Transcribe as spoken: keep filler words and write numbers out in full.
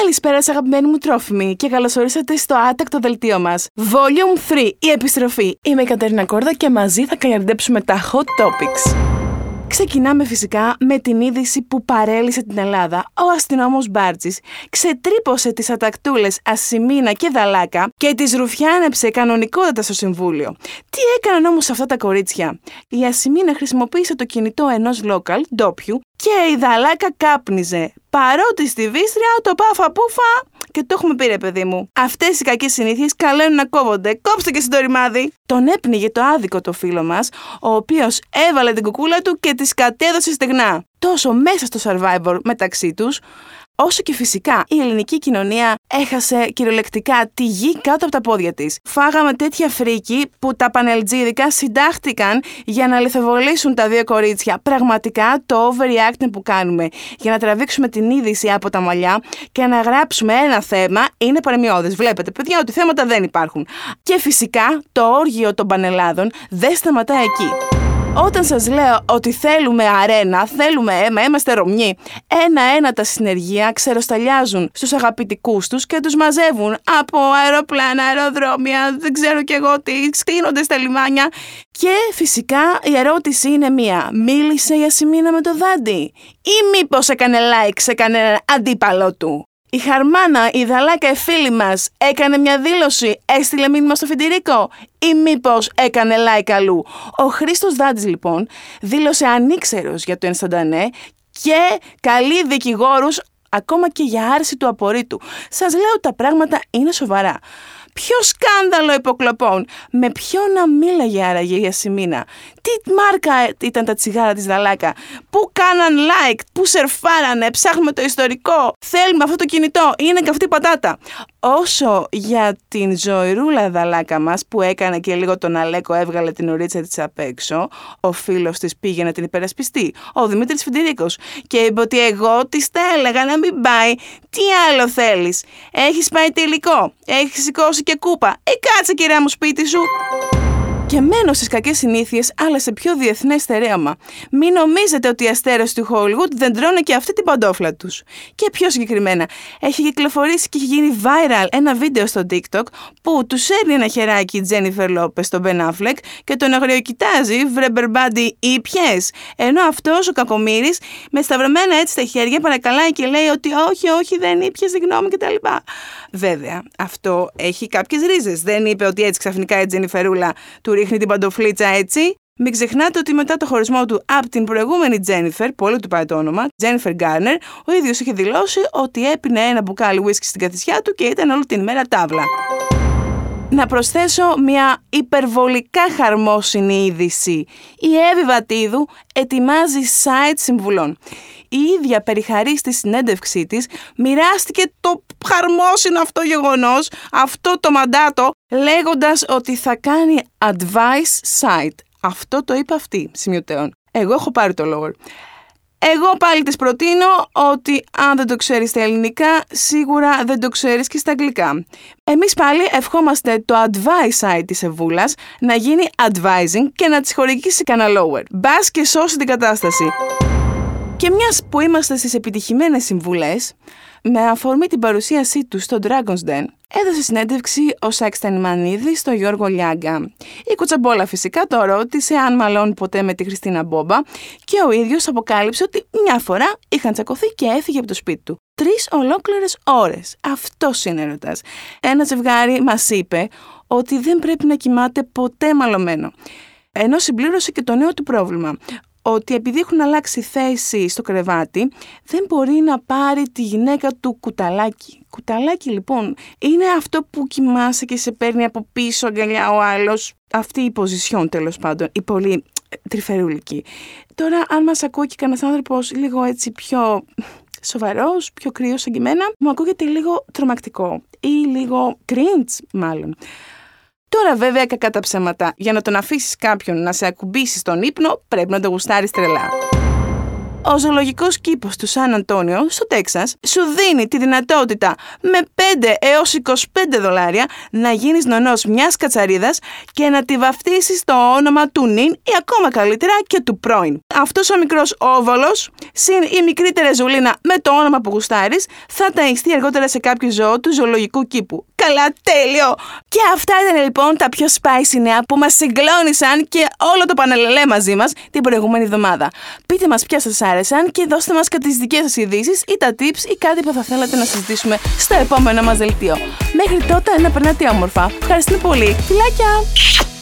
Καλησπέρα σας αγαπημένοι μου τρόφιμοι και καλώς ορίσατε στο άτακτο δελτίο μας. Volume τρία, η επιστροφή. Είμαι η Κατερίνα Κόρδα και μαζί θα καλιαρντέψουμε τα hot topics. Ξεκινάμε φυσικά με την είδηση που παρέλυσε την Ελλάδα. Ο αστυνόμος Μπάρτζης ξετρύπωσε τις ατακτούλες Ασημίνα και Δαλάκα και τις ρουφιάνεψε κανονικότατα στο Συμβούλιο. Τι έκαναν όμως αυτά τα κορίτσια? Η Ασημίνα χρησιμοποίησε το κινητό ενός local, ντόπιου, και η Δαλάκα κάπνιζε. Παρότι στη βίστρια, το πάφα πούφα και το έχουμε πει ρε παιδί μου. Αυτές οι κακές συνήθειες καλό είναι να κόβονται. Κόψτε και συντοριμάδι. Τον έπνιγε το άδικο το φίλο μας, ο οποίος έβαλε την κουκούλα του και της κατέδωσε στεγνά. Τόσο μέσα στο Survivor μεταξύ τους, όσο και φυσικά η ελληνική κοινωνία έχασε κυριολεκτικά τη γη κάτω από τα πόδια της. Φάγαμε τέτοια φρίκη που τα πανελτζίδικα συντάχτηκαν για να λιθοβολήσουν τα δύο κορίτσια. Πραγματικά το overreacting που κάνουμε για να τραβήξουμε την είδηση από τα μαλλιά και να γράψουμε ένα θέμα είναι παρεμιώδες. Βλέπετε παιδιά ότι θέματα δεν υπάρχουν. Και φυσικά το όργιο των πανελλάδων δεν σταματά εκεί. Όταν σας λέω ότι θέλουμε αρένα, θέλουμε αίμα, είμαστε Ρωμιοί, ένα-ένα τα συνεργεία ξεροσταλιάζουν στους αγαπητικούς τους και τους μαζεύουν από αεροπλάνα, αεροδρόμια, δεν ξέρω κι εγώ τι, στείνονται στα λιμάνια. Και φυσικά η ερώτηση είναι μία, μίλησε η Ασημίνα με το Δάντη ή μήπως έκανε like σε κανέναν αντίπαλό του? Η Χαρμάνα, η Δαλάκα, η φίλη μας, έκανε μια δήλωση, έστειλε μήνυμα στο Φιντηρίκο ή μήπως έκανε like αλλού? Ο Χρήστος Δάντης λοιπόν δήλωσε ανήξερος για το ενσταντανέ και καλεί δικηγόρους ακόμα και για άρση του απορρίτου. Σας λέω τα πράγματα είναι σοβαρά. Ποιο σκάνδαλο υποκλοπών! Με ποιον να μίλαγε άραγε η Ασημίνα? Τι μάρκα ήταν τα τσιγάρα της Δαλάκα? Πού κάναν like, πού σερφάρανε, ψάχνουμε το ιστορικό, θέλουμε αυτό το κινητό, είναι καυτή πατάτα. Όσο για την ζωηρούλα Δαλάκα μας που έκανε και λίγο τον Αλέκο, έβγαλε την ουρίτσα της απ' έξω, ο φίλος της πήγε να την υπερασπιστεί, ο Δημήτρης Φιντηρίκος, και είπε ότι εγώ της τα έλεγα να μην πάει. Τι άλλο θέλεις? Έχεις πάει τελικό, έχεις σηκώσει και κούπα. Ε, κάτσε κυρία μου σπίτι σου. Και μένω στις κακές συνήθειες, αλλά σε πιο διεθνές στερέωμα. Μην νομίζετε ότι οι αστέρες του Hollywood δεν τρώνε και αυτή την παντόφλα τους. Και πιο συγκεκριμένα, έχει κυκλοφορήσει και έχει γίνει viral ένα βίντεο στο TikTok που του σέρνει ένα χεράκι η Τζένιφερ Λόπεζ στον Μπεν Άφλεκ και τον αγριοκοιτάζει, βρεμπερμπάντι ή πιες. Ενώ αυτός ο κακομοίρης με σταυρωμένα έτσι τα χέρια παρακαλάει και λέει ότι όχι, όχι, δεν ήπια, συγγνώμη κτλ. Βέβαια, αυτό έχει κάποιες ρίζες. Δεν είπε ότι έτσι ξαφνικά η Τζένιφερούλα του ρίχνει την παντοφλίτσα έτσι. Μην ξεχνάτε ότι μετά το χωρισμό του από την προηγούμενη Τζένιφερ, πολύ του πάει το όνομα, Τζένιφερ Γκάρνερ, ο ίδιος είχε δηλώσει ότι έπινε ένα μπουκάλι whisky στην καθισιά του και ήταν όλη την ημέρα τάβλα. Να προσθέσω μια υπερβολικά χαρμόσυνη είδηση. Η Εύη Βατίδου ετοιμάζει site συμβουλών. Η ίδια περιχαρεί στη συνέντευξή της, μοιράστηκε το χαρμόσυνο αυτό γεγονός, αυτό το μαντάτο, λέγοντας ότι θα κάνει advice site. Αυτό το είπε αυτή, σημειωτέων. Εγώ έχω πάρει το λόγο. Εγώ πάλι της προτείνω ότι αν δεν το ξέρεις στα ελληνικά, σίγουρα δεν το ξέρεις και στα αγγλικά. Εμείς πάλι ευχόμαστε το advice site της Εβούλας να γίνει advising και να της χορηγήσει κανένα lower. Μπας και σώσει την κατάσταση. Και μιας που είμαστε στις επιτυχημένες συμβουλές, με αφορμή την παρουσίασή του στο Dragons' Den, έδωσε συνέντευξη ο Σάξταν στο Γιώργο Λιάγκα. Η κουτσαμπόλα φυσικά το ρώτησε αν μαλώνει ποτέ με τη Χριστίνα Μπόμπα και ο ίδιος αποκάλυψε ότι μια φορά είχαν τσακωθεί και έφυγε από το σπίτι του. Τρεις ολόκληρες ώρες. Αυτός είναι έρωτας. Ένα ζευγάρι μας είπε ότι δεν πρέπει να κοιμάται ποτέ μαλωμένο. Ενώ συμπλήρωσε και το νέο του πρόβλημα, ότι επειδή έχουν αλλάξει θέση στο κρεβάτι, δεν μπορεί να πάρει τη γυναίκα του κουταλάκι. Κουταλάκι λοιπόν είναι αυτό που κοιμάσαι και σε παίρνει από πίσω αγκαλιά ο άλλος. Αυτή η ποζισιόν τέλος πάντων, η πολύ τρυφερούλικη. Τώρα αν μας ακούει και κανένας άνθρωπος λίγο έτσι πιο σοβαρός, πιο κρύος σαν και εμένα, μου ακούγεται λίγο τρομακτικό ή λίγο cringe μάλλον. Τώρα βέβαια κακά τα ψέματα. Για να τον αφήσεις κάποιον να σε ακουμπήσει στον ύπνο πρέπει να το γουστάρεις τρελά. Ο ζωολογικός κήπος του Σαν Αντώνιο στο Τέξας σου δίνει τη δυνατότητα με πέντε έως είκοσι πέντε δολάρια να γίνεις νονός μιας κατσαρίδας και να τη βαφτίσεις το όνομα του νυν ή ακόμα καλύτερα και του πρώην. Αυτός ο μικρός όβολος, συν η μικρή τερεζουλίνα με το όνομα που γουστάρεις, θα ταϊστεί αργότερα σε κάποιο ζώο του ζωολογικού κήπου. Καλά, τέλειο! Και αυτά ήταν λοιπόν τα πιο spicy νέα που μας συγκλώνησαν και όλο το πανελελέ μαζί μας την προηγούμενη εβδομάδα. Πείτε μας ποια σας άρεσαν και δώστε μας κάτι τις δικές σας ειδήσεις ή τα tips ή κάτι που θα θέλατε να συζητήσουμε στο επόμενο μας δελτίο. Μέχρι τότε να περνάτε όμορφα. Ευχαριστούμε πολύ. Φιλάκια!